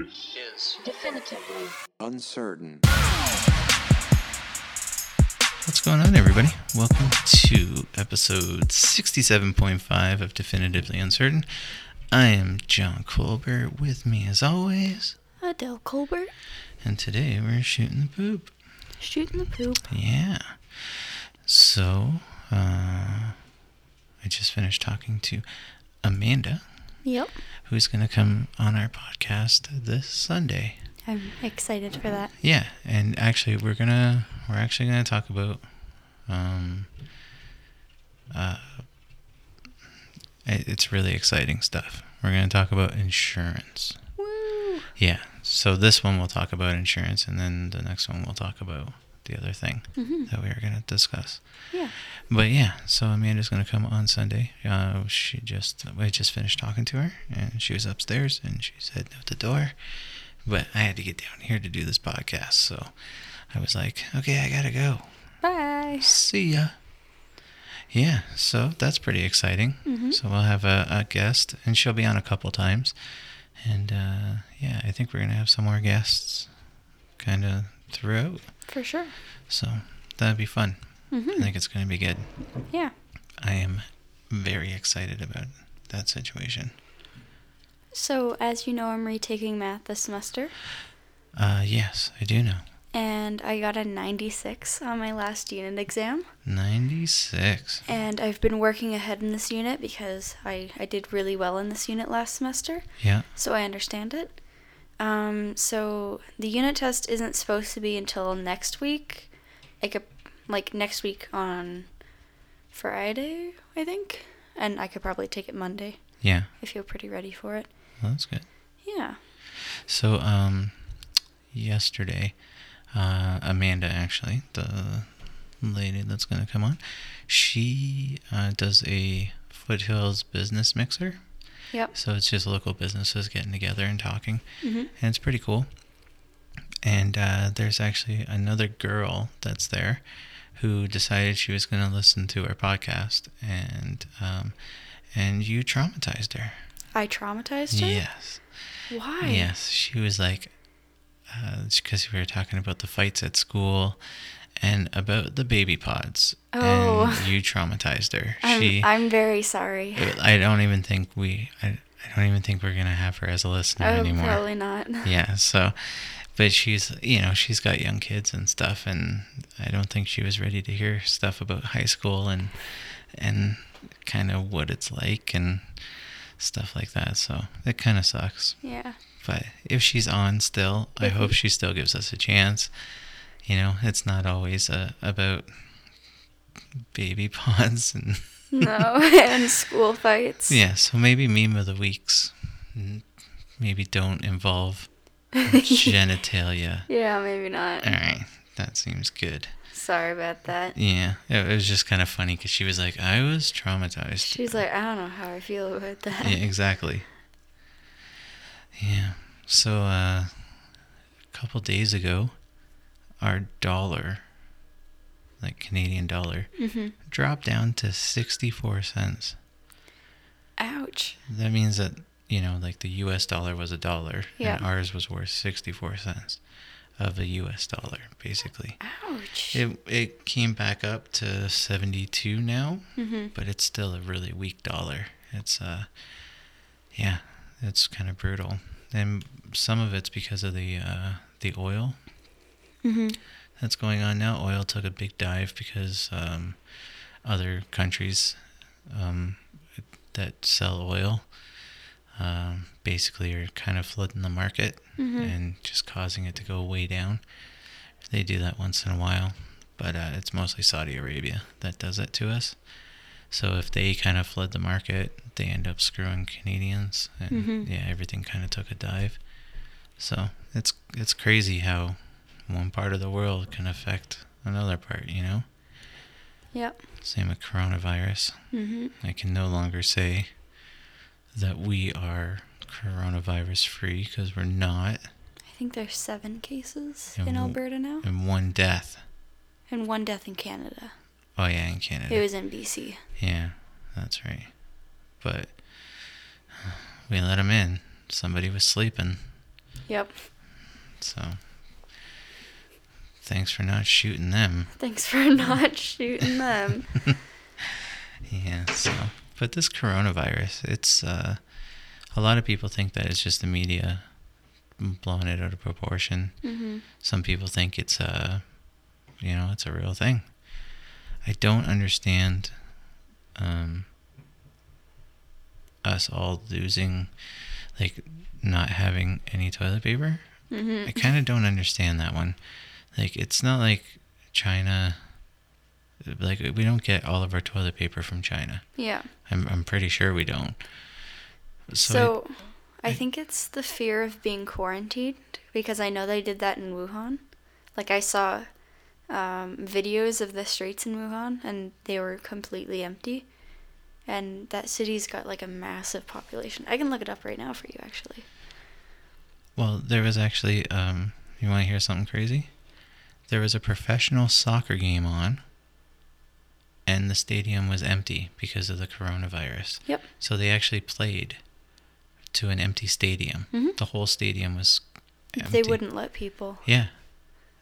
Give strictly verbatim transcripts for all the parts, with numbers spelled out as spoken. This is Definitively Uncertain. What's going on, everybody? Welcome to episode sixty-seven point five of Definitively Uncertain. I am John Colbert. With me, as always, Adele Colbert. And today we're shooting the poop. Shooting the poop. Yeah. So, uh, I just finished talking to Amanda. Yep. Who's going to come on our podcast this Sunday. I'm excited for that. Yeah, and actually we're going to we're actually going to talk about um uh it's really exciting stuff. We're going to talk about insurance. Woo. Yeah. So this one we'll talk about insurance, and then the next one we'll talk about the other thing mm-hmm. that we were going to discuss. Yeah. But yeah, so Amanda's going to come on Sunday. Uh, she just, I just finished talking to her, and she was upstairs, and she's heading out the door. But I had to get down here to do this podcast, so I was like, okay, I got to go. Bye. See ya. Yeah, so that's pretty exciting. Mm-hmm. So we'll have a, a guest, and she'll be on a couple times. And uh, yeah, I think we're going to have some more guests kind of throughout. For sure. So that'd be fun. Mm-hmm. I think it's going to be good. Yeah. I am very excited about that situation. So, as you know, I'm retaking math this semester. Uh, yes, I do know. And I got a ninety-six on my last unit exam. ninety-six. And I've been working ahead in this unit because I, I did really well in this unit last semester. Yeah. So I understand it. Um, so the unit test isn't supposed to be until next week, like a, like next week on Friday, I think, and I could probably take it Monday. Yeah. I feel pretty ready for it. Well, that's good. Yeah. So, um, yesterday, uh, Amanda, actually, the lady that's going to come on, she, uh, does a Foothills business mixer. Yep. So it's just local businesses getting together and talking, mm-hmm. and it's pretty cool. And uh, there's actually another girl that's there who decided she was going to listen to our podcast, and um, and you traumatized her. I traumatized her? Yes. Why? Yes, she was like, because uh, we were talking about the fights at school and about the baby pods. Oh. And you traumatized her. I'm, she, I'm very sorry. I don't even think we, I, I don't even think we're going to have her as a listener oh, anymore. Probably not. Yeah. So, but she's, you know, she's got young kids and stuff, and I don't think she was ready to hear stuff about high school and, and kind of what it's like and stuff like that. So it kind of sucks. Yeah. But if she's on still, I hope she still gives us a chance. You know, it's not always uh, about baby pods and... no, and school fights. Yeah, so maybe meme of the weeks maybe don't involve genitalia. Yeah, maybe not. All right, that seems good. Sorry about that. Yeah, it was just kind of funny because she was like, I was traumatized. She's like, I don't know how I feel about that. Yeah, exactly. Yeah, so uh, a couple days ago, our dollar, like Canadian dollar, mm-hmm. dropped down to sixty-four cents. Ouch. That means that, you know, like the U S dollar was a dollar, yeah. and ours was worth sixty-four cents of a U S dollar, basically. Ouch. It it came back up to seventy-two now, mm-hmm. but it's still a really weak dollar. It's, uh, yeah, it's kind of brutal. And some of it's because of the uh, the oil. Mm-hmm. That's going on now. Oil took a big dive because um, other countries um, that sell oil um, basically are kind of flooding the market mm-hmm. and just causing it to go way down. They do that once in a while, but uh, it's mostly Saudi Arabia that does it to us. So if they kind of flood the market, they end up screwing Canadians, and mm-hmm. yeah, everything kind of took a dive. So it's it's crazy how one part of the world can affect another part, you know? Yep. Same with coronavirus. Mm-hmm. I can no longer say that we are coronavirus free because we're not. I think there's seven cases and in Alberta now. And one death. And one death in Canada. Oh, yeah, in Canada. It was in B C. Yeah, that's right. But we let them in. Somebody was sleeping. Yep. So, thanks for not shooting them. Thanks for not shooting them. Yeah, so, but this coronavirus, it's, uh, a lot of people think that it's just the media blowing it out of proportion. Mm-hmm. Some people think it's a, you know, it's a real thing. I don't understand, um, us all losing, like, not having any toilet paper. Mm-hmm. I kind of don't understand that one. Like, it's not like China, like, we don't get all of our toilet paper from China. Yeah. I'm I'm pretty sure we don't. So, so I, I, I think it's the fear of being quarantined, because I know they did that in Wuhan. Like, I saw um, videos of the streets in Wuhan, and they were completely empty. And that city's got, like, a massive population. I can look it up right now for you, actually. Well, there was actually, um, you want to hear something crazy? There was a professional soccer game on, and the stadium was empty because of the coronavirus. Yep. So they actually played to an empty stadium. Mm-hmm. The whole stadium was empty. They wouldn't let people. Yeah.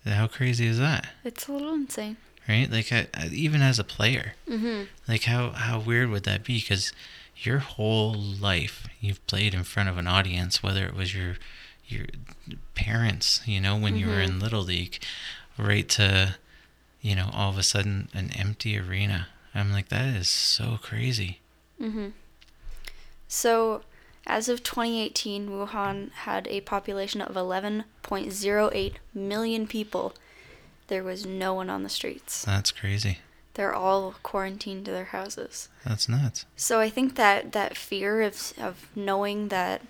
How crazy is that? It's a little insane. Right? Like, I, I, even as a player, mm-hmm. like, how, how weird would that be? Because your whole life, you've played in front of an audience, whether it was your your parents, you know, when mm-hmm. you were in Little League, right to, you know, all of a sudden, an empty arena. I'm like, that is so crazy. Mm-hmm. So, as of twenty eighteen, Wuhan had a population of eleven point zero eight million people. There was no one on the streets. That's crazy. They're all quarantined to their houses. That's nuts. So I think that, that fear of of knowing that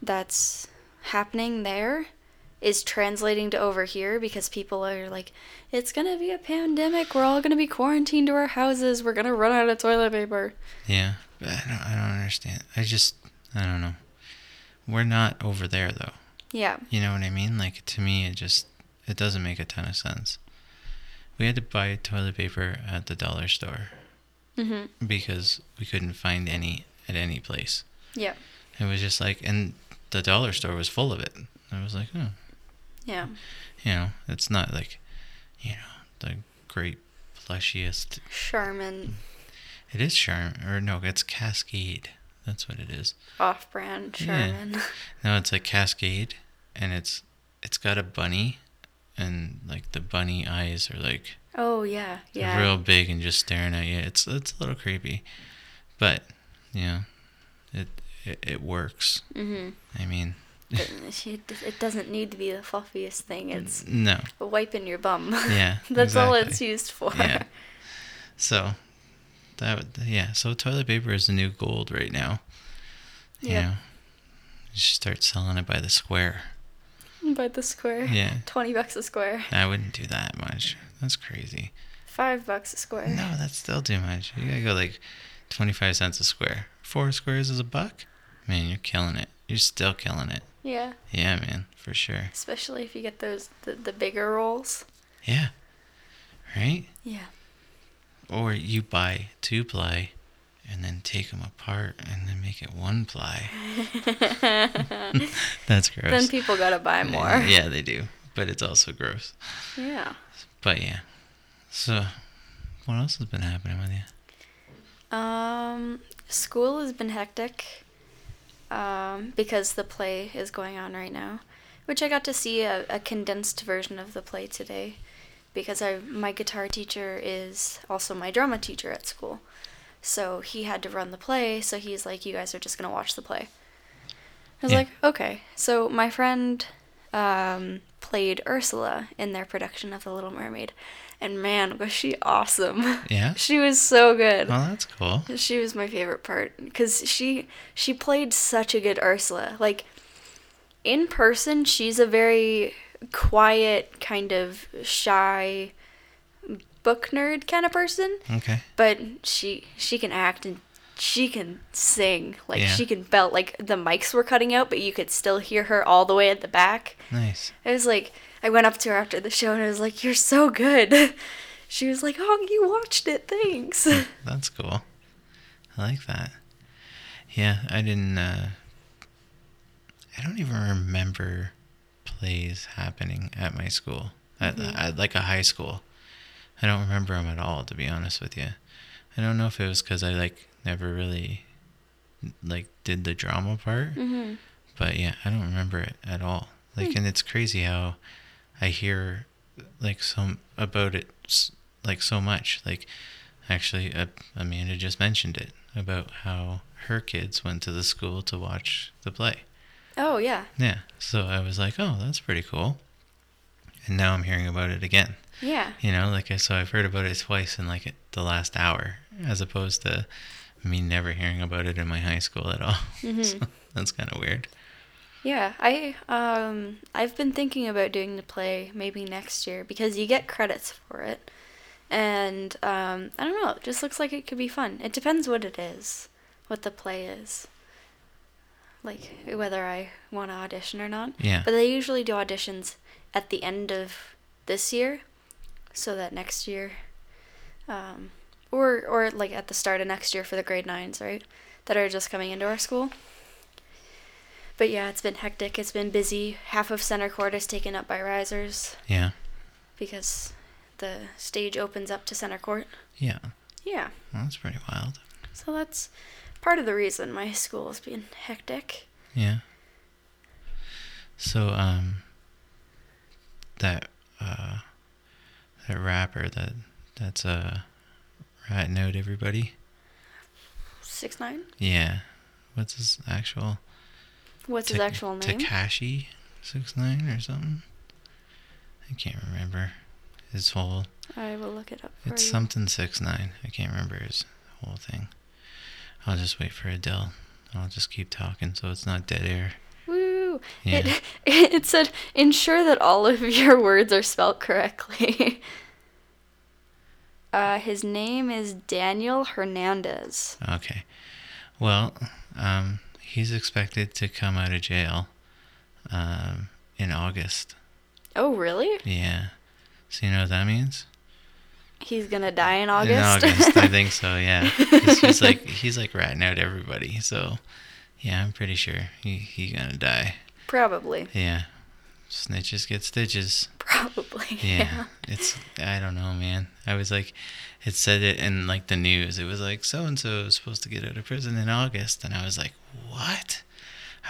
that's happening there is translating to over here, because people are like, it's going to be a pandemic. We're all going to be quarantined to our houses. We're going to run out of toilet paper. Yeah. But I don't, I don't understand. I just, I don't know. We're not over there, though. Yeah. You know what I mean? Like, to me, it just... it doesn't make a ton of sense. We had to buy toilet paper at the dollar store mm-hmm. because we couldn't find any at any place. Yeah. It was just like, and the dollar store was full of it. I was like, oh. Yeah. You know, it's not like, you know, the great plushiest. Charmin. It is Charmin, or no, it's Cascade. That's what it is. Off-brand Charmin. Yeah. No, it's like Cascade, and it's it's got a bunny. And, like, the bunny eyes are, like... oh, yeah, yeah. real big and just staring at you. It's it's a little creepy. But, you know, it it, it works. Mm-hmm. I mean... it, it doesn't need to be the fluffiest thing. It's... no. Wiping your bum. Yeah, that's exactly all it's used for. Yeah. So, that... yeah, so toilet paper is the new gold right now. Yeah. You know, you should start selling it by the square. By the square. Yeah. twenty bucks a square. I wouldn't do that much. That's crazy. Five bucks a square. No, that's still too much. You gotta go like twenty-five cents a square. Four squares is a buck? Man, you're killing it. You're still killing it. Yeah. Yeah, man, for sure. Especially if you get those, the, the bigger rolls. Yeah. Right? Yeah. Or you buy two ply and then take them apart and then make it one ply. That's gross. Then people gotta buy more. Yeah, yeah, they do. But it's also gross. Yeah. But yeah. So, what else has been happening with you? Um, school has been hectic. Um, because the play is going on right now, which I got to see a, a condensed version of the play today, because I my guitar teacher is also my drama teacher at school. So he had to run the play, so he's like, you guys are just going to watch the play. I was yeah. like, okay. So my friend um, played Ursula in their production of The Little Mermaid. And man, was she awesome. Yeah? She was so good. Oh, that's cool. She was my favorite part. Because she, she played such a good Ursula. Like, in person, she's a very quiet, kind of shy... book nerd kind of person. Okay. But she she can act and she can sing. Like yeah. she can belt. Like the mics were cutting out, but you could still hear her all the way at the back. Nice. I was like, I went up to her after the show and I was like, "You're so good." She was like, "Oh, you watched it? Thanks." That's cool. I like that. Yeah, I didn't. Uh, I don't even remember plays happening at my school, at, mm-hmm. at like a high school. I don't remember them at all, to be honest with you. I don't know if it was because I like never really like did the drama part, mm-hmm. but yeah, I don't remember it at all. Like, mm. and it's crazy how I hear like some about it like so much. Like, actually, uh, Amanda just mentioned it about how her kids went to the school to watch the play. Oh yeah. Yeah. So I was like, oh, that's pretty cool. And now I'm hearing about it again. Yeah. You know, like, I, so I've heard about it twice in, like, the last hour, as opposed to me never hearing about it in my high school at all. Mm-hmm. So that's kind of weird. Yeah. I, um, I've been thinking about doing the play maybe next year, because you get credits for it. And, um, I don't know, it just looks like it could be fun. It depends what it is, what the play is. Like, whether I want to audition or not. Yeah. But they usually do auditions at the end of this year. So that next year, um, or or like at the start of next year for the grade nines, right, that are just coming into our school. But yeah, it's been hectic. It's been busy. Half of center court is taken up by risers. Yeah. Because the stage opens up to center court. Yeah. Yeah. Well, that's pretty wild. So that's part of the reason my school has been hectic. Yeah. So um. That uh. That rapper, that that's a uh, Rat Note, everybody. six nine? Yeah. What's his actual? What's t- his actual name? Tekashi six nine or something. I can't remember his whole. I will look it up for it's you. It's something six nine. I can't remember his whole thing. I'll just wait for Adele. I'll just keep talking so it's not dead air. Yeah. It, it said, ensure that all of your words are spelt correctly. Uh, his name is Daniel Hernandez. Okay. Well, um, he's expected to come out of jail um, in August. Oh, really? Yeah. So you know what that means? He's going to die in August? In August, I think so, yeah. He's, he's like, he's like ratting out everybody, so... Yeah, I'm pretty sure he he gonna die. Probably. Yeah, snitches get stitches. Probably. Yeah. yeah, it's I don't know, man. I was like, it said it in like the news. It was like so and so is supposed to get out of prison in August, and I was like, what?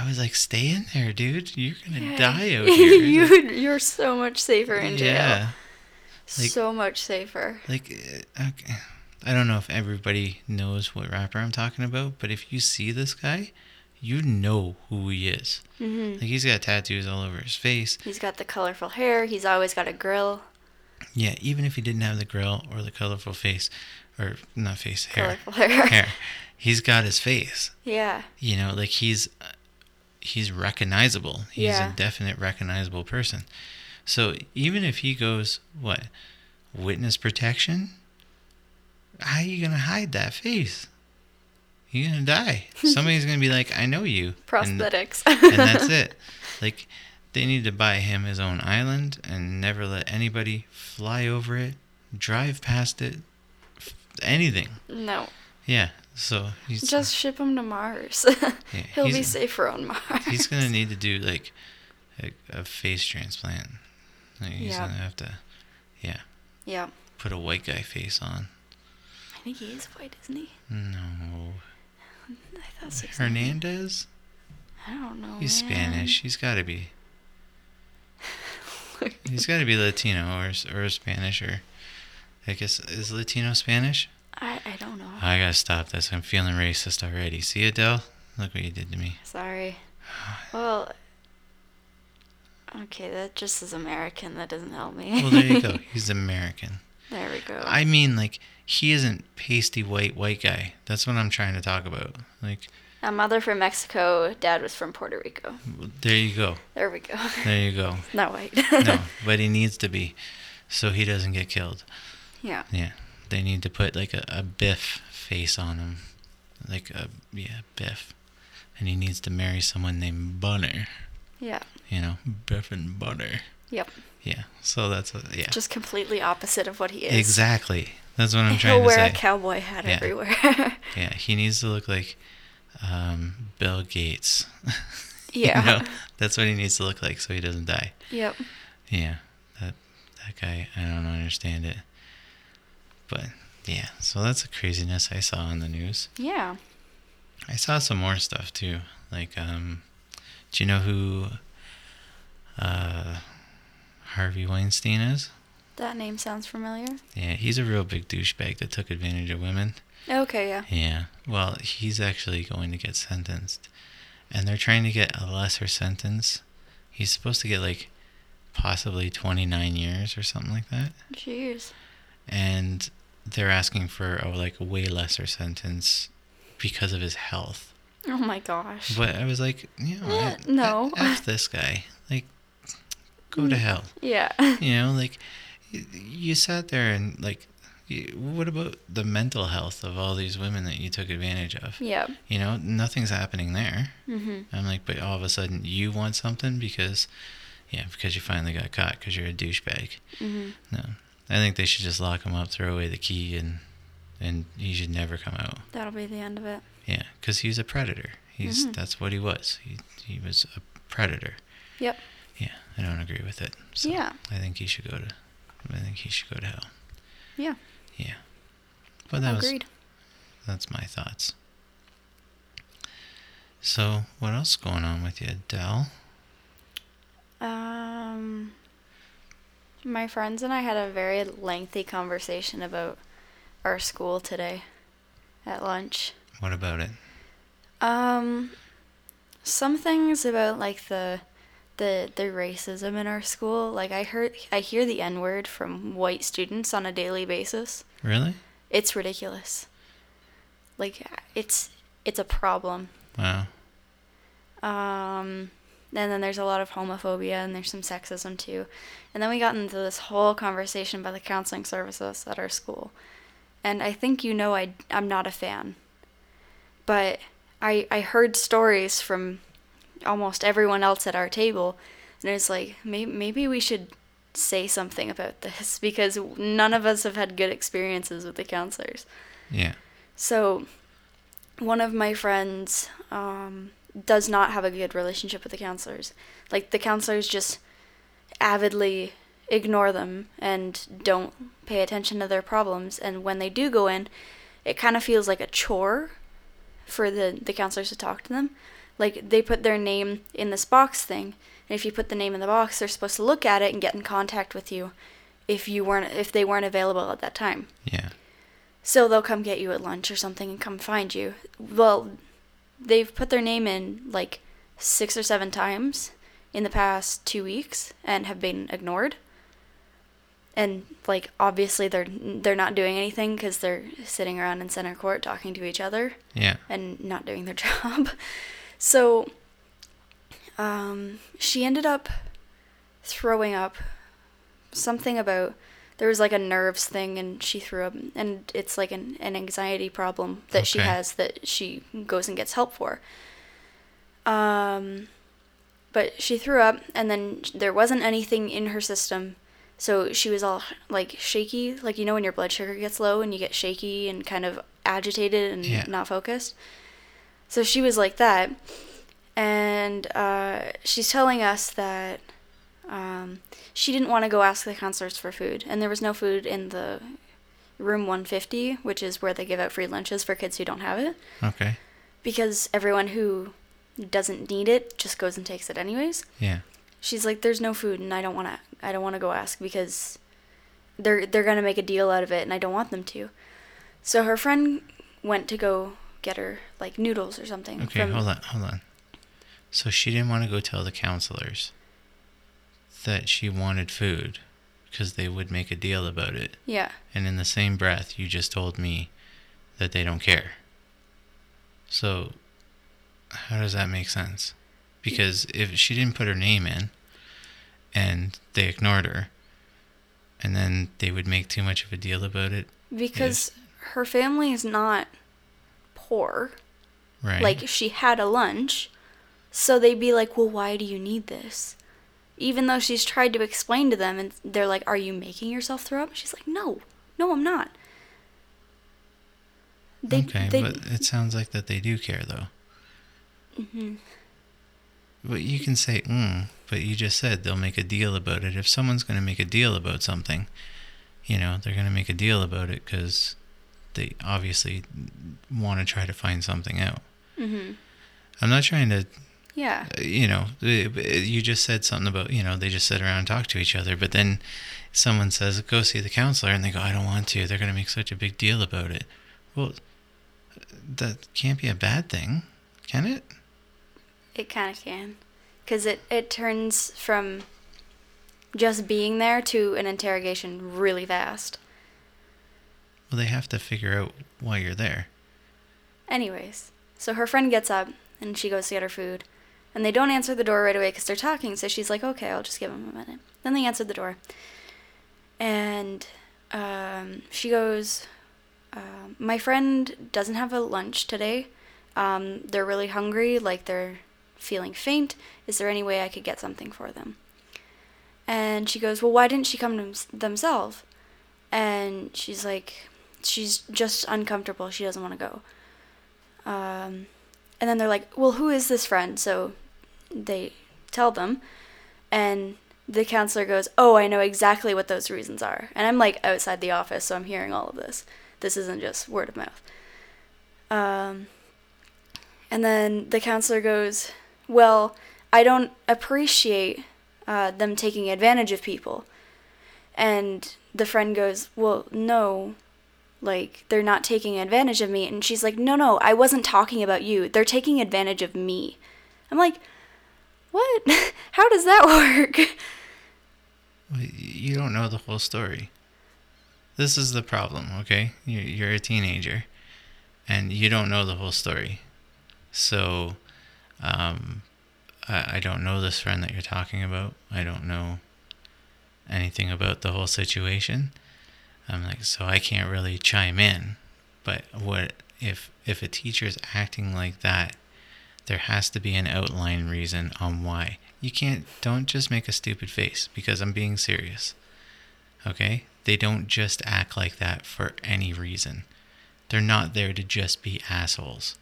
I was like, stay in there, dude. You're gonna yeah. die out here. you like, you're so much safer in jail. Yeah. Like, so much safer. Like, okay, I don't know if everybody knows what rapper I'm talking about, but if you see this guy. You know who he is. Mm-hmm. Like, he's got tattoos all over his face. He's got the colorful hair. He's always got a grill. Yeah, even if he didn't have the grill or the colorful face, or not face, hair. Colorful hair. hair. He's got his face. Yeah. You know, like, he's he's recognizable. He's yeah. a definite recognizable person. So even if he goes, what, witness protection? How are you going to hide that face? You're going to die. Somebody's going to be like, I know you. Prosthetics. And, and that's it. Like, they need to buy him his own island and never let anybody fly over it, drive past it, anything. No. Yeah. So he's just ship him to Mars. yeah, He'll be safer on Mars. He's going to need to do, like, a, a face transplant. Like, he's yeah. going to have to, yeah. Yeah. Put a white guy face on. I think he is white, isn't he? No. I thought Hernandez? I don't know. He's man. Spanish. He's got to be. He's got to be Latino or or Spanish or, I guess, is Latino Spanish? I, I don't know. I gotta stop this. I'm feeling racist already. See, Adele? Look what you did to me. Sorry. Well. Okay, that just is American. That doesn't help me. Well, there you go. He's American. There we go. I mean, like, he isn't pasty white white guy. That's what I'm trying to talk about. Like, a mother from Mexico, dad was from Puerto Rico. There you go. There we go. There you go. Not white. No, but he needs to be, so he doesn't get killed. Yeah. Yeah. They need to put like a, a Biff face on him, like a yeah Biff, and he needs to marry someone named Bunner. Yeah. You know, Biff and Bunner. Yep. Yeah. So that's what, yeah. Just completely opposite of what he is. Exactly. That's what I'm trying He'll to say. He'll wear a cowboy hat yeah. everywhere. yeah. He needs to look like um, Bill Gates. Yeah. You know? That's what he needs to look like so he doesn't die. Yep. Yeah. That that guy, I don't understand it. But, yeah. So that's the craziness I saw on the news. Yeah. I saw some more stuff, too. Like, um, do you know who uh, Harvey Weinstein is? That name sounds familiar. Yeah, he's a real big douchebag that took advantage of women. Okay, yeah. Yeah. Well, he's actually going to get sentenced. And they're trying to get a lesser sentence. He's supposed to get, like, possibly twenty-nine years or something like that. Jeez. And they're asking for, a, like, a way lesser sentence because of his health. Oh, my gosh. But I was like, you know, eh, I, no. F this guy. Like, go to hell. Yeah. You know, like... You sat there and, like, what about the mental health of all these women that you took advantage of? Yeah. You know, nothing's happening there. Mm-hmm. I'm like, but all of a sudden you want something because, yeah, because you finally got caught because you're a douchebag. Mm-hmm. No. I think they should just lock him up, throw away the key, and and he should never come out. That'll be the end of it. Yeah, because he's a predator. He's mm-hmm. That's what he was. He, he was a predator. Yep. Yeah, I don't agree with it. So yeah. I think he should go to... I think he should go to hell. Yeah. Yeah. But that Agreed. was... That's my thoughts. So, what else is going on with you, Adele? Um, my friends and I had a very lengthy conversation about our school today at lunch. What about it? Um, some things about, like, the... The, the racism in our school. Like, I heard, I hear the N-word from white students on a daily basis. Really? It's ridiculous. Like, it's it's a problem. Wow. Um, and then there's a lot of homophobia, and there's some sexism, too. And then we got into this whole conversation about the counseling services at our school. And I think you know I, I'm not a fan. But I I heard stories from... almost everyone else at our table, and it's like maybe, maybe we should say something about this because none of us have had good experiences with the counselors. Yeah. So one of my friends um, does not have a good relationship with the counselors. Like, the counselors just avidly ignore them and don't pay attention to their problems, and when they do go in, it kind of feels like a chore for the, the counselors to talk to them. Like, they put their name in this box thing, and if you put the name in the box, they're supposed to look at it and get in contact with you if you weren't if they weren't available at that time. Yeah. So they'll come get you at lunch or something and come find you. Well, they've put their name in, like, six or seven times in the past two weeks and have been ignored. And, like, obviously they're they're not doing anything because they're sitting around in center court talking to each other. Yeah. And not doing their job. So, um, she ended up throwing up something about, there was like a nerves thing and she threw up, and it's like an, an anxiety problem that okay. she has that she goes and gets help for. Um, but she threw up, and then there wasn't anything in her system, so she was all like shaky, like, you know, when your blood sugar gets low and you get shaky and kind of agitated and yeah. not focused. So she was like that, and uh, she's telling us that um, she didn't want to go ask the counselors for food, and there was no food in the room one fifty, which is where they give out free lunches for kids who don't have it. Okay. Because everyone who doesn't need it just goes and takes it anyways. Yeah. She's like, "There's no food, and I don't want to. I don't want to go ask because they're they're gonna make a deal out of it, and I don't want them to." So her friend went to go get her, like, noodles or something. Okay, from... hold on, hold on. So she didn't want to go tell the counselors that she wanted food because they would make a deal about it. Yeah. And in the same breath, you just told me that they don't care. So how does that make sense? Because if she didn't put her name in and they ignored her, and then they would make too much of a deal about it. Because if... her family is not... Or, right. Like, she had a lunch, so they'd be like, well, why do you need this? Even though she's tried to explain to them, and they're like, are you making yourself throw up? She's like, no, no, I'm not. They, okay, they, but it sounds like that they do care, though. Mm-hmm. But you can say, mm, but you just said they'll make a deal about it. If someone's going to make a deal about something, you know, they're going to make a deal about it because they obviously want to try to find something out. Mm-hmm. I'm not trying to... Yeah. You know, you just said something about, you know, they just sit around and talk to each other, but then someone says, go see the counselor, and they go, I don't want to. They're going to make such a big deal about it. Well, that can't be a bad thing, can it? It kind of can. Because it, it turns from just being there to an interrogation really fast. Well, they have to figure out why you're there. Anyways, so her friend gets up, and she goes to get her food. And they don't answer the door right away because they're talking. So she's like, okay, I'll just give them a minute. Then they answered the door. And um, she goes, uh, my friend doesn't have a lunch today. Um, they're really hungry, like they're feeling faint. Is there any way I could get something for them? And she goes, well, why didn't she come to themselves? And she's like, she's just uncomfortable. She doesn't want to go. Um... And then they're like, well, who is this friend? So they tell them. And the counselor goes, oh, I know exactly what those reasons are. And I'm, like, outside the office, so I'm hearing all of this. This isn't just word of mouth. Um, and then the counselor goes, well, I don't appreciate uh, them taking advantage of people. And the friend goes, well, no. Like, they're not taking advantage of me. And she's like, no, no, I wasn't talking about you. They're taking advantage of me. I'm like, what? How does that work? Well, you don't know the whole story. This is the problem, okay? You're a teenager, and you don't know the whole story. So, um, I don't know this friend that you're talking about. I don't know anything about the whole situation. I'm like, so I can't really chime in. But what if if a teacher is acting like that, there has to be an outline reason on why. You can't, don't just make a stupid face, because I'm being serious. Okay? They don't just act like that for any reason. They're not there to just be assholes.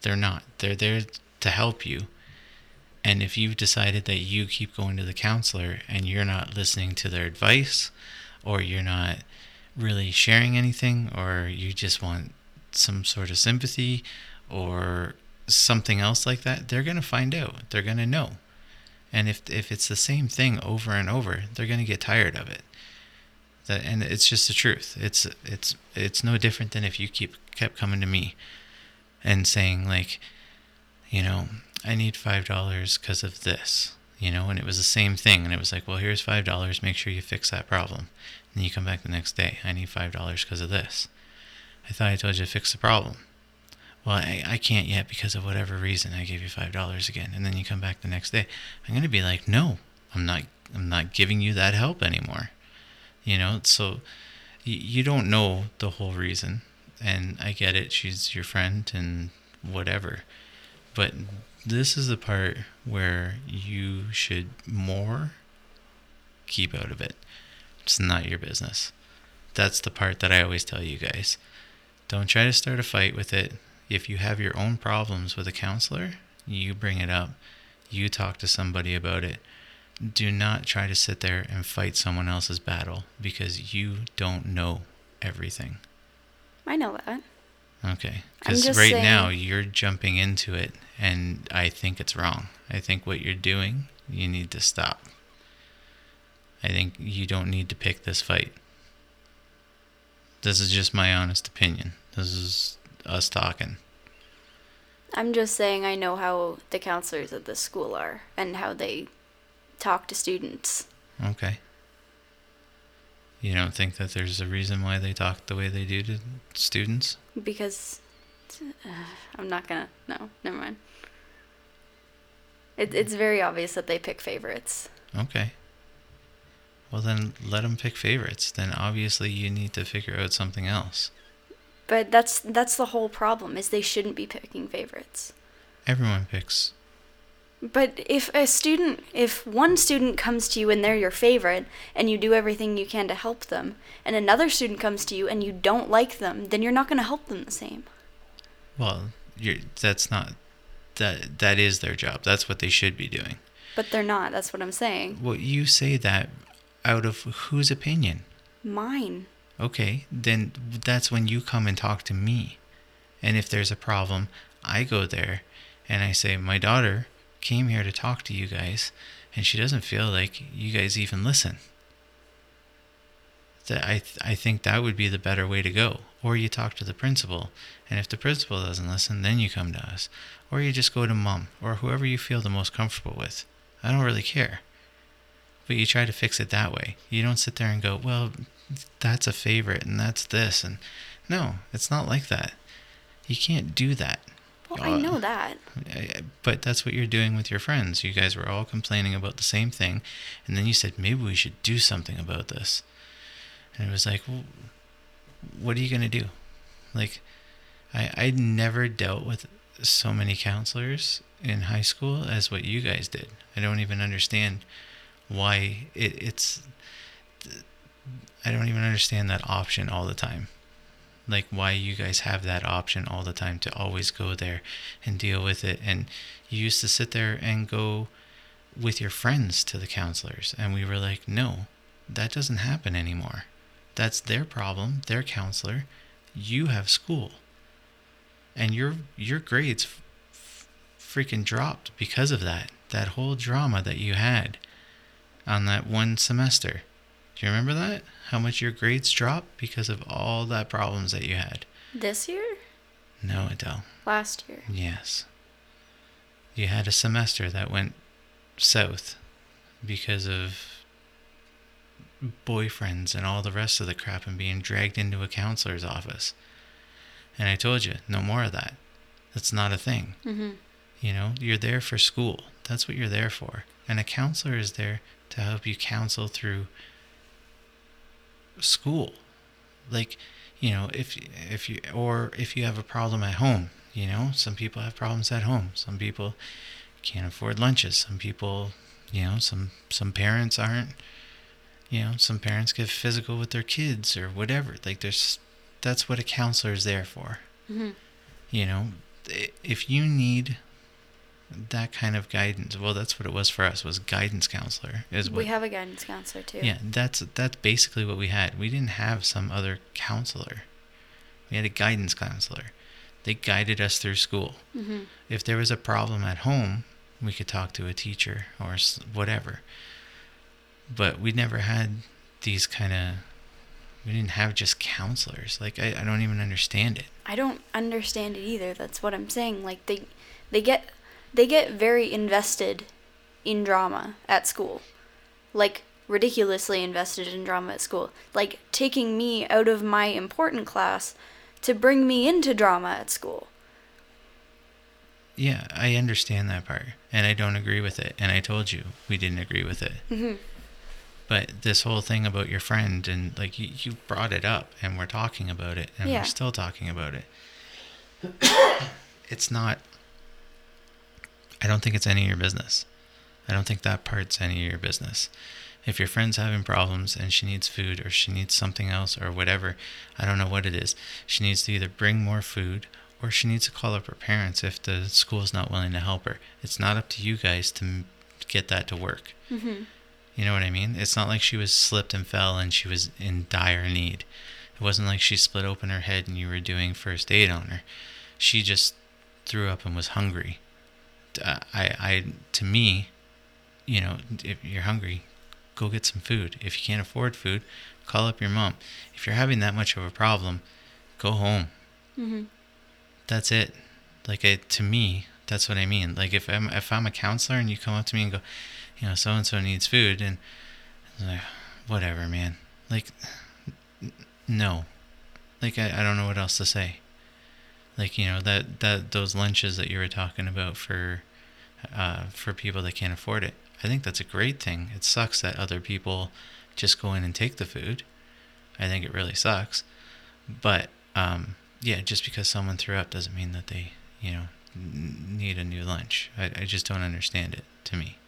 They're not. They're there to help you. And if you've decided that you keep going to the counselor and you're not listening to their advice, or you're not really sharing anything, or you just want some sort of sympathy or something else like that, they're going to find out. They're going to know. And if if it's the same thing over and over, they're going to get tired of it. That, and it's just the truth. It's it's it's no different than if you keep kept coming to me and saying, like, you know, I need five dollars because of this. You know, and it was the same thing. And it was like, well, here's five dollars. Make sure you fix that problem. And you come back the next day. I need five dollars because of this. I thought I told you to fix the problem. Well, I, I can't yet because of whatever reason. I gave you five dollars again. And then you come back the next day. I'm going to be like, no, I'm not I'm not giving you that help anymore. You know, so you, you don't know the whole reason. And I get it. She's your friend and whatever. But this is the part where you should more keep out of it. It's not your business. That's the part that I always tell you guys. Don't try to start a fight with it. If you have your own problems with a counselor, you bring it up. You talk to somebody about it. Do not try to sit there and fight someone else's battle because you don't know everything. I know that. Okay, because right saying... now you're jumping into it, and I think it's wrong. I think what you're doing, you need to stop. I think you don't need to pick this fight. This is just my honest opinion. This is us talking. I'm just saying I know how the counselors at this school are and how they talk to students. Okay. You don't think that there's a reason why they talk the way they do to students? Because uh, I'm not gonna. No, never mind. It, it's very obvious that they pick favorites. Okay. Well, then let them pick favorites. Then obviously you need to figure out something else. But that's that's the whole problem, is they shouldn't be picking favorites. Everyone picks. But if a student, if one student comes to you and they're your favorite, and you do everything you can to help them, and another student comes to you and you don't like them, then you're not going to help them the same. Well, you're, that's not that that is their job. That's what they should be doing. But they're not. That's what I'm saying. Well, you say that out of whose opinion? Mine. Okay, then that's when you come and talk to me. And if there's a problem, I go there and I say, my daughter came here to talk to you guys, and she doesn't feel like you guys even listen. That I th- I think that would be the better way to go. Or you talk to the principal, and if the principal doesn't listen, then you come to us. Or you just go to mom, or whoever you feel the most comfortable with. I don't really care. But you try to fix it that way. You don't sit there and go, well, that's a favorite, and that's this, and no, it's not like that. You can't do that. Well, uh, I know that. But that's what you're doing with your friends. You guys were all complaining about the same thing, and then you said, maybe we should do something about this. And it was like, well, what are you going to do? Like, I I never dealt with so many counselors in high school as what you guys did. I don't even understand why it, it's... I don't even understand that option all the time. Like, why you guys have that option all the time to always go there and deal with it. And you used to sit there and go with your friends to the counselors. And we were like, no, that doesn't happen anymore. That's their problem, their counselor. You have school. And your your grades f- f- freaking dropped because of that. That whole drama that you had on that one semester. Do you remember that? How much your grades dropped because of all that problems that you had? This year? No, Adele. Last year? Yes. You had a semester that went south because of boyfriends and all the rest of the crap and being dragged into a counselor's office. And I told you, no more of that. That's not a thing. Mm-hmm. You know, you're there for school. That's what you're there for. And a counselor is there to help you counsel through school. Like, you know, if if you or if you have a problem at home, you know, some people have problems at home, some people can't afford lunches, some people, you know, some some parents aren't, you know, some parents get physical with their kids or whatever. Like, there's that's what a counselor is there for. Mm-hmm. You know, if you need that kind of guidance. Well, that's what it was for us, was guidance counselor. Is what, we have a guidance counselor, too. Yeah, that's that's basically what we had. We didn't have some other counselor. We had a guidance counselor. They guided us through school. Mm-hmm. If there was a problem at home, we could talk to a teacher or whatever. But we never had these kind of... We didn't have just counselors. Like, I, I don't even understand it. I don't understand it either. That's what I'm saying. Like, they they get... They get very invested in drama at school. Like, ridiculously invested in drama at school. Like, taking me out of my important class to bring me into drama at school. Yeah, I understand that part. And I don't agree with it. And I told you we didn't agree with it. Mm-hmm. But this whole thing about your friend, and, like, you, you brought it up, and we're talking about it, and yeah. We're still talking about it. It's not... I don't think it's any of your business. I don't think that part's any of your business. If your friend's having problems and she needs food or she needs something else or whatever, I don't know what it is. She needs to either bring more food or she needs to call up her parents if the school's not willing to help her. It's not up to you guys to get that to work. Mm-hmm. You know what I mean? It's not like she was slipped and fell and she was in dire need. It wasn't like she split open her head and you were doing first aid on her. She just threw up and was hungry. I, I, to me, you know, if you're hungry, go get some food. If you can't afford food, call up your mom. If you're having that much of a problem, go home. Mm-hmm. That's it. Like, I, to me, that's what I mean. Like, if I'm, if I'm a counselor and you come up to me and go, you know, so-and-so needs food, and I'm like, whatever, man. Like, no. Like, I, I don't know what else to say. Like, you know, that, that those lunches that you were talking about for uh, for people that can't afford it. I think that's a great thing. It sucks that other people just go in and take the food. I think it really sucks. But, um, yeah, just because someone threw up doesn't mean that they, you know, need a new lunch. I, I just don't understand it, to me.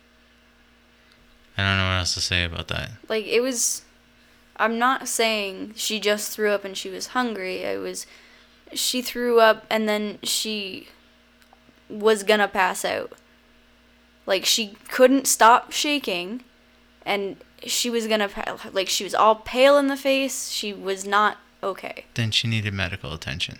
I don't know what else to say about that. Like, it was... I'm not saying she just threw up and she was hungry. I was... She threw up, and then she was gonna pass out. Like, she couldn't stop shaking, and she was gonna, like, she was all pale in the face. She was not okay. Then she needed medical attention.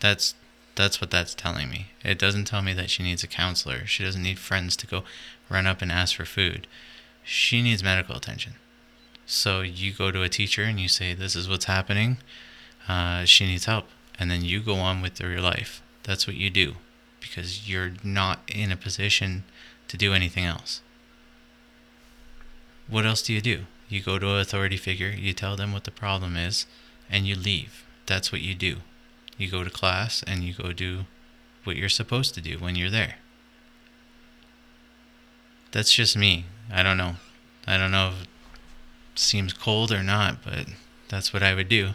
That's that's what that's telling me. It doesn't tell me that she needs a counselor. She doesn't need friends to go run up and ask for food. She needs medical attention. So you go to a teacher and you say, this is what's happening. Uh, she needs help. And then you go on with your life. That's what you do, because you're not in a position to do anything else. What else do you do? You go to an authority figure, you tell them what the problem is, and you leave. That's what you do. You go to class and you go do what you're supposed to do when you're there. That's just me. I don't know. I don't know if it seems cold or not, but that's what I would do.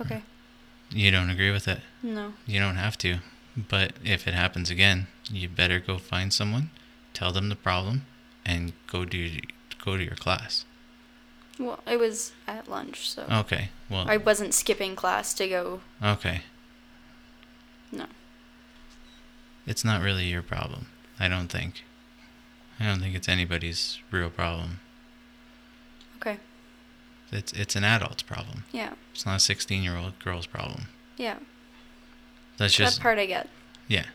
Okay. You don't agree with it? No. You don't have to. But if it happens again, you better go find someone, tell them the problem, and go do go to your class. Well, it was at lunch, so. Okay. Well, I wasn't skipping class to go. Okay. No. It's not really your problem, I don't think. I don't think it's anybody's real problem. Okay. It's it's an adult's problem. Yeah. It's not a sixteen-year-old girl's problem. Yeah. That's just that part I get. Yeah.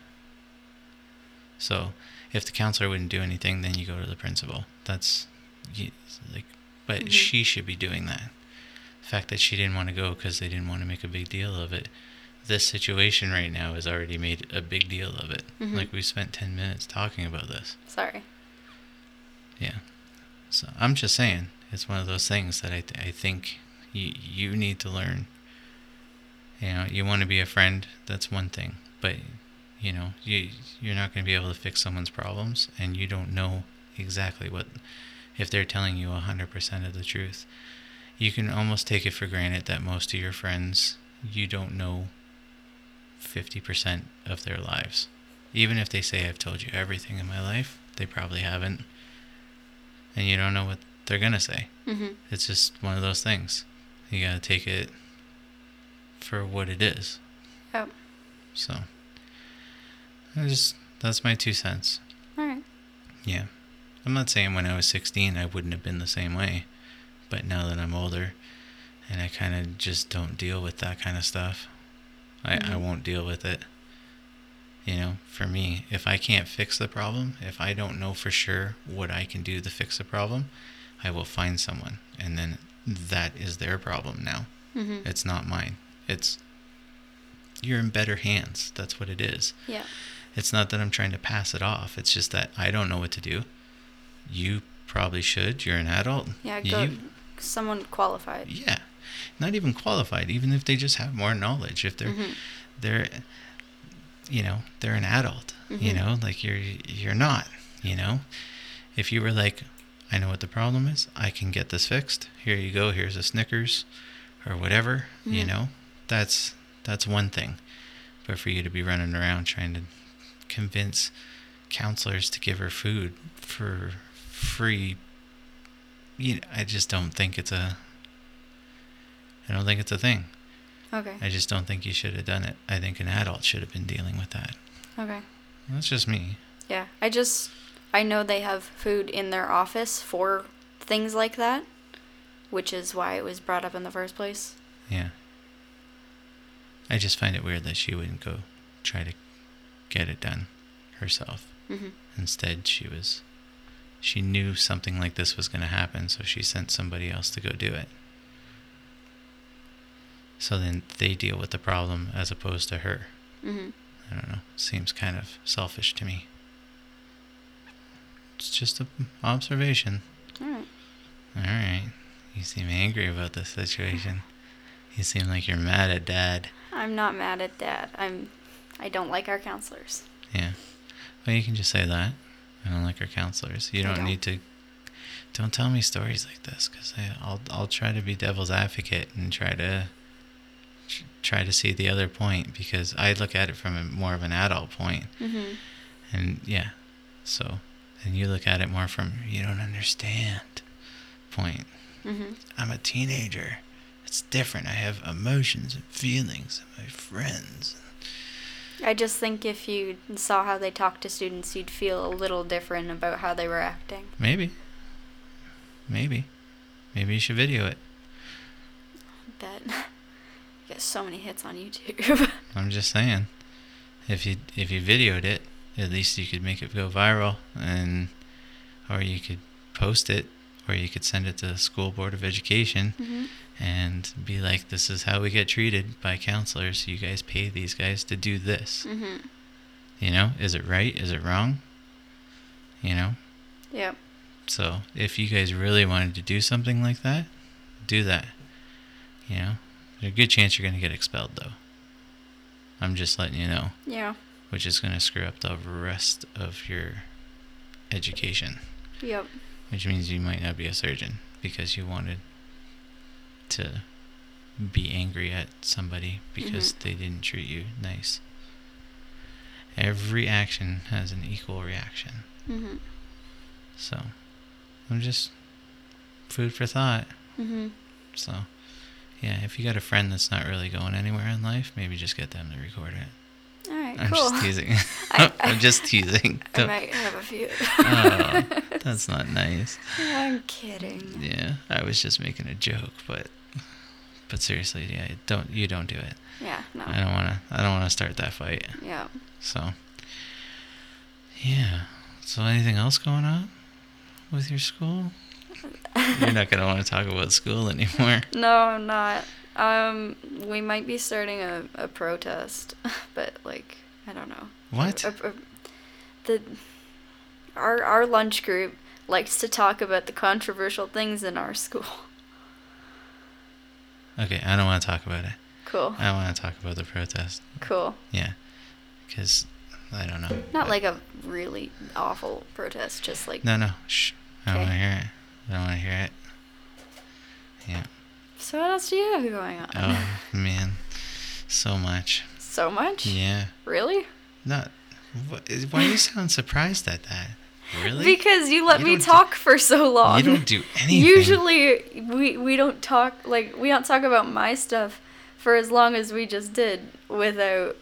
So, if the counselor wouldn't do anything, then you go to the principal. That's like, but mm-hmm. she should be doing that. The fact that she didn't want to go because they didn't want to make a big deal of it. This situation right now has already made a big deal of it. Mm-hmm. Like, we spent ten minutes talking about this. Sorry. Yeah. So I'm just saying. It's one of those things that I th- I think you you need to learn. You know, you want to be a friend, that's one thing, but you know, you you're not going to be able to fix someone's problems, and you don't know exactly what if they're telling you one hundred percent of the truth. You can almost take it for granted that most of your friends, you don't know fifty percent of their lives. Even if they say I've told you everything in my life, they probably haven't. And you don't know what they're gonna say. Mm-hmm. It's just one of those things. You gotta take it for what it is. Oh. So. I just that's my two cents. All right. Yeah, I'm not saying when I was sixteen I wouldn't have been the same way, but now that I'm older, and I kind of just don't deal with that kind of stuff. I mm-hmm. I won't deal with it. You know, for me, if I can't fix the problem, if I don't know for sure what I can do to fix the problem, I will find someone, and then that is their problem now. Mm-hmm. It's not mine. It's, you're in better hands. That's what it is. Yeah. It's not that I'm trying to pass it off. It's just that I don't know what to do. You probably should. You're an adult. Yeah, go you, someone qualified. Yeah. Not even qualified, even if they just have more knowledge. If they're, mm-hmm. they're you know, they're an adult, mm-hmm. you know, like you're, you're not, you know. If you were like, I know what the problem is. I can get this fixed. Here you go. Here's a Snickers or whatever, mm-hmm. you know, that's, that's one thing. But for you to be running around trying to convince counselors to give her food for free, you know, I just don't think it's a, I don't think it's a thing. Okay. I just don't think you should have done it. I think an adult should have been dealing with that. Okay. That's just me. Yeah. I just... I know they have food in their office for things like that, which is why it was brought up in the first place. Yeah. I just find it weird that she wouldn't go try to get it done herself. Mm-hmm. Instead, she was, she knew something like this was going to happen, so she sent somebody else to go do it. So then they deal with the problem as opposed to her. Mm-hmm. I don't know. Seems kind of selfish to me. It's just an observation. All right. All right. You seem angry about this situation. You seem like you're mad at Dad. I'm not mad at Dad. I'm. I don't like our counselors. Yeah. Well, you can just say that. I don't like our counselors. You don't, don't. need to. Don't tell me stories like this, because I'll I'll try to be devil's advocate and try to try to see the other point, because I look at it from a, more of an adult point. Mm-hmm. And yeah, so. And you look at it more from, you don't understand point. Mm-hmm. I'm a teenager. It's different. I have emotions and feelings and my friends. I just think if you saw how they talked to students, you'd feel a little different about how they were acting. Maybe. Maybe. Maybe you should video it. I bet. You get so many hits on YouTube. I'm just saying. If you if you videoed it, at least you could make it go viral, and or you could post it, or you could send it to the School Board of Education, mm-hmm. and be like, this is how we get treated by counselors. You guys pay these guys to do this. Mm-hmm. You know, is it right? Is it wrong? You know? Yeah. So if you guys really wanted to do something like that, do that. You know? There's a good chance you're going to get expelled, though. I'm just letting you know. Yeah. Which is going to screw up the rest of your education. Yep. Which means you might not be a surgeon because you wanted to be angry at somebody because mm-hmm. they didn't treat you nice. Every action has an equal reaction. Mm-hmm. So, I'm just food for thought. Mm-hmm. So, yeah, if you got a friend that's not really going anywhere in life, maybe just get them to record it. All right, I'm cool. I'm just teasing. I, I, I'm just teasing. I might have a few. Oh, that's not nice. I'm kidding. Yeah, I was just making a joke, but but seriously, yeah, don't you don't do it. Yeah, no. I don't wanna. I don't wanna start that fight. Yeah. So. Yeah. So anything else going on with your school? You're not gonna want to talk about school anymore. No, I'm not. Um, we might be starting a, a protest, but, like, I don't know. What? A, a, a, the our our lunch group likes to talk about the controversial things in our school. Okay, I don't want to talk about it. Cool. I want to talk about the protest. Cool. Yeah, because, I don't know. Not like a really awful protest, just like... No, no, shh. I don't okay. want to hear it. I don't want to hear it. Yeah. So what else do you have going on? Oh, man. So much. So much? Yeah. Really? Not. What, why do you sound surprised at that? Really? Because you let you me talk do, for so long. You don't do anything. Usually, we, we don't talk, like, we don't talk about my stuff for as long as we just did without,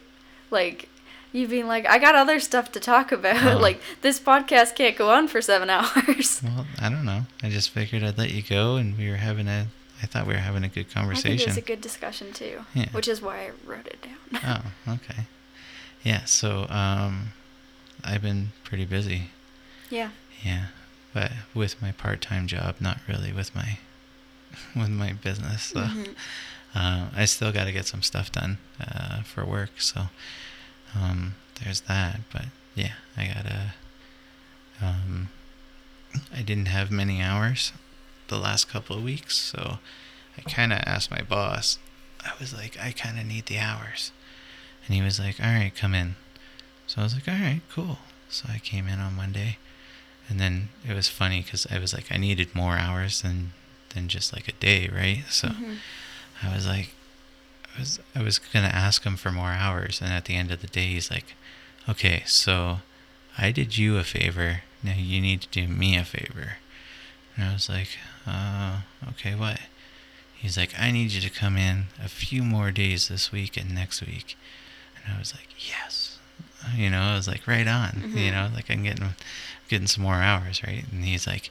like, you being like, I got other stuff to talk about. Oh. Like, this podcast can't go on for seven hours. Well, I don't know. I just figured I'd let you go, and we were having a... I thought we were having a good conversation. I think it was a good discussion, too, yeah. Which is why I wrote it down. Oh, okay. Yeah, so um, I've been pretty busy. Yeah. Yeah, but with my part-time job, not really with my with my business. So. Mm-hmm. Uh, I still got to get some stuff done uh, for work, so um, there's that. But, yeah, I got to... Um, I didn't have many hours the last couple of weeks, so I kind of asked my boss. I was like, I kind of need the hours, and he was like, all right, come in. So I was like, all right, cool. So I came in on Monday, and then it was funny because I was like, I needed more hours than than just like a day, right? So mm-hmm. I was like, I was I was gonna ask him for more hours, and at the end of the day, he's like, okay, so I did you a favor. Now you need to do me a favor. And I was like, uh, okay, what? He's like, I need you to come in a few more days this week and next week. And I was like, yes. You know, I was like, right on. Mm-hmm. You know, like I'm getting getting some more hours, right? And he's like,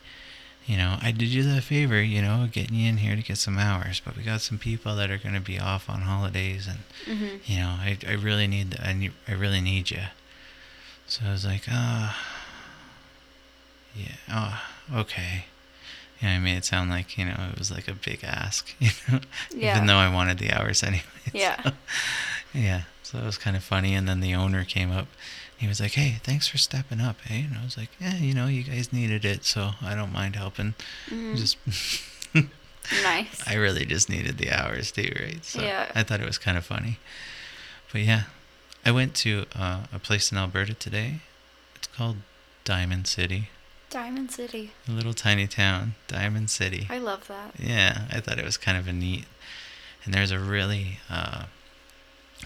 you know, I did you that favor, you know, getting you in here to get some hours. But we got some people that are going to be off on holidays. And, mm-hmm. you know, I, I really need I, need, I really need you. So I was like, ah, oh, yeah, oh, okay. Yeah, I made it sound like, you know, it was like a big ask, you know, yeah. Even though I wanted the hours anyway. Yeah. So, yeah. So it was kind of funny. And then the owner came up. He was like, hey, thanks for stepping up. Hey, eh? And I was like, yeah, you know, you guys needed it. So I don't mind helping. Mm. Just nice. I really just needed the hours too, right? So yeah. I thought it was kind of funny. But yeah, I went to uh, a place in Alberta today. It's called Diamond City. Diamond City. A little tiny town, Diamond City. I love that. Yeah, I thought it was kind of a neat. And there's a really, uh,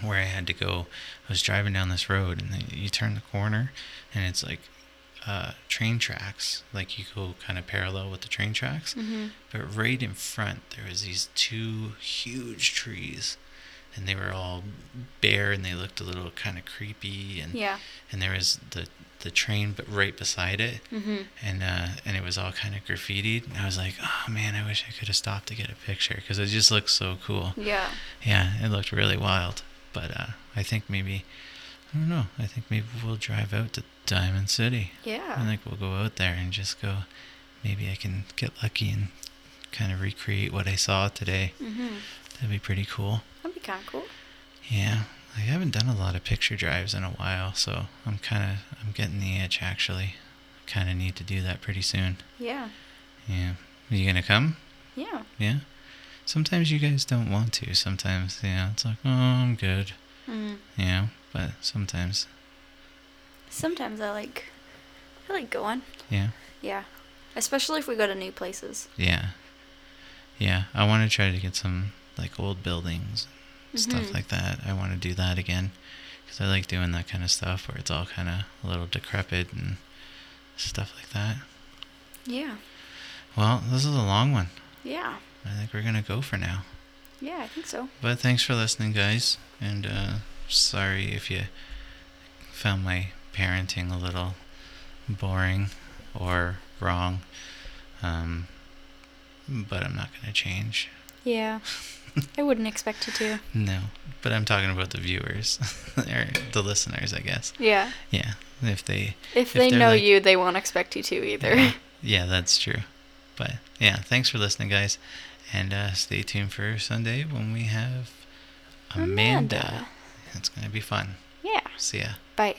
where I had to go, I was driving down this road, and then you turn the corner, and it's like uh, train tracks. Like you go kind of parallel with the train tracks. Mm-hmm. But right in front, there was these two huge trees and they were all bare and they looked a little kind of creepy, and yeah. and there was the the train but right beside it, mm-hmm. and uh, and it was all kind of graffitied, and I was like, oh man, I wish I could have stopped to get a picture because it just looked so cool. Yeah. Yeah, it looked really wild, but uh, I think maybe, I don't know, I think maybe we'll drive out to Diamond City. Yeah. I think we'll go out there and just go, maybe I can get lucky and kind of recreate what I saw today. Mm-hmm. That'd be pretty cool. That'd be kind of cool. Yeah. I haven't done a lot of picture drives in a while, so I'm kind of, I'm getting the itch actually. I kind of need to do that pretty soon. Yeah. Yeah. Are you going to come? Yeah. Yeah. Sometimes you guys don't want to. Sometimes, you know, it's like, oh, I'm good. Mm. Yeah. But sometimes. Sometimes I like, I like going. Yeah. Yeah. Especially if we go to new places. Yeah. Yeah. I want to try to get some, like, old buildings and mm-hmm. stuff like that. I want to do that again because I like doing that kind of stuff where it's all kind of a little decrepit and stuff like that. Yeah. Well, this is a long one. Yeah. I think we're going to go for now. Yeah, I think so. But thanks for listening, guys. And uh, sorry if you found my parenting a little boring or wrong, um but I'm not gonna change. Yeah. I wouldn't expect you to. No, but I'm talking about the viewers or the listeners, I guess. Yeah. Yeah. If they if, if they know, like, you, they won't expect you to either. Yeah, yeah, that's true. But yeah, thanks for listening, guys, and uh stay tuned for Sunday when we have Amanda, Amanda. It's gonna be fun. Yeah. See ya. Bye.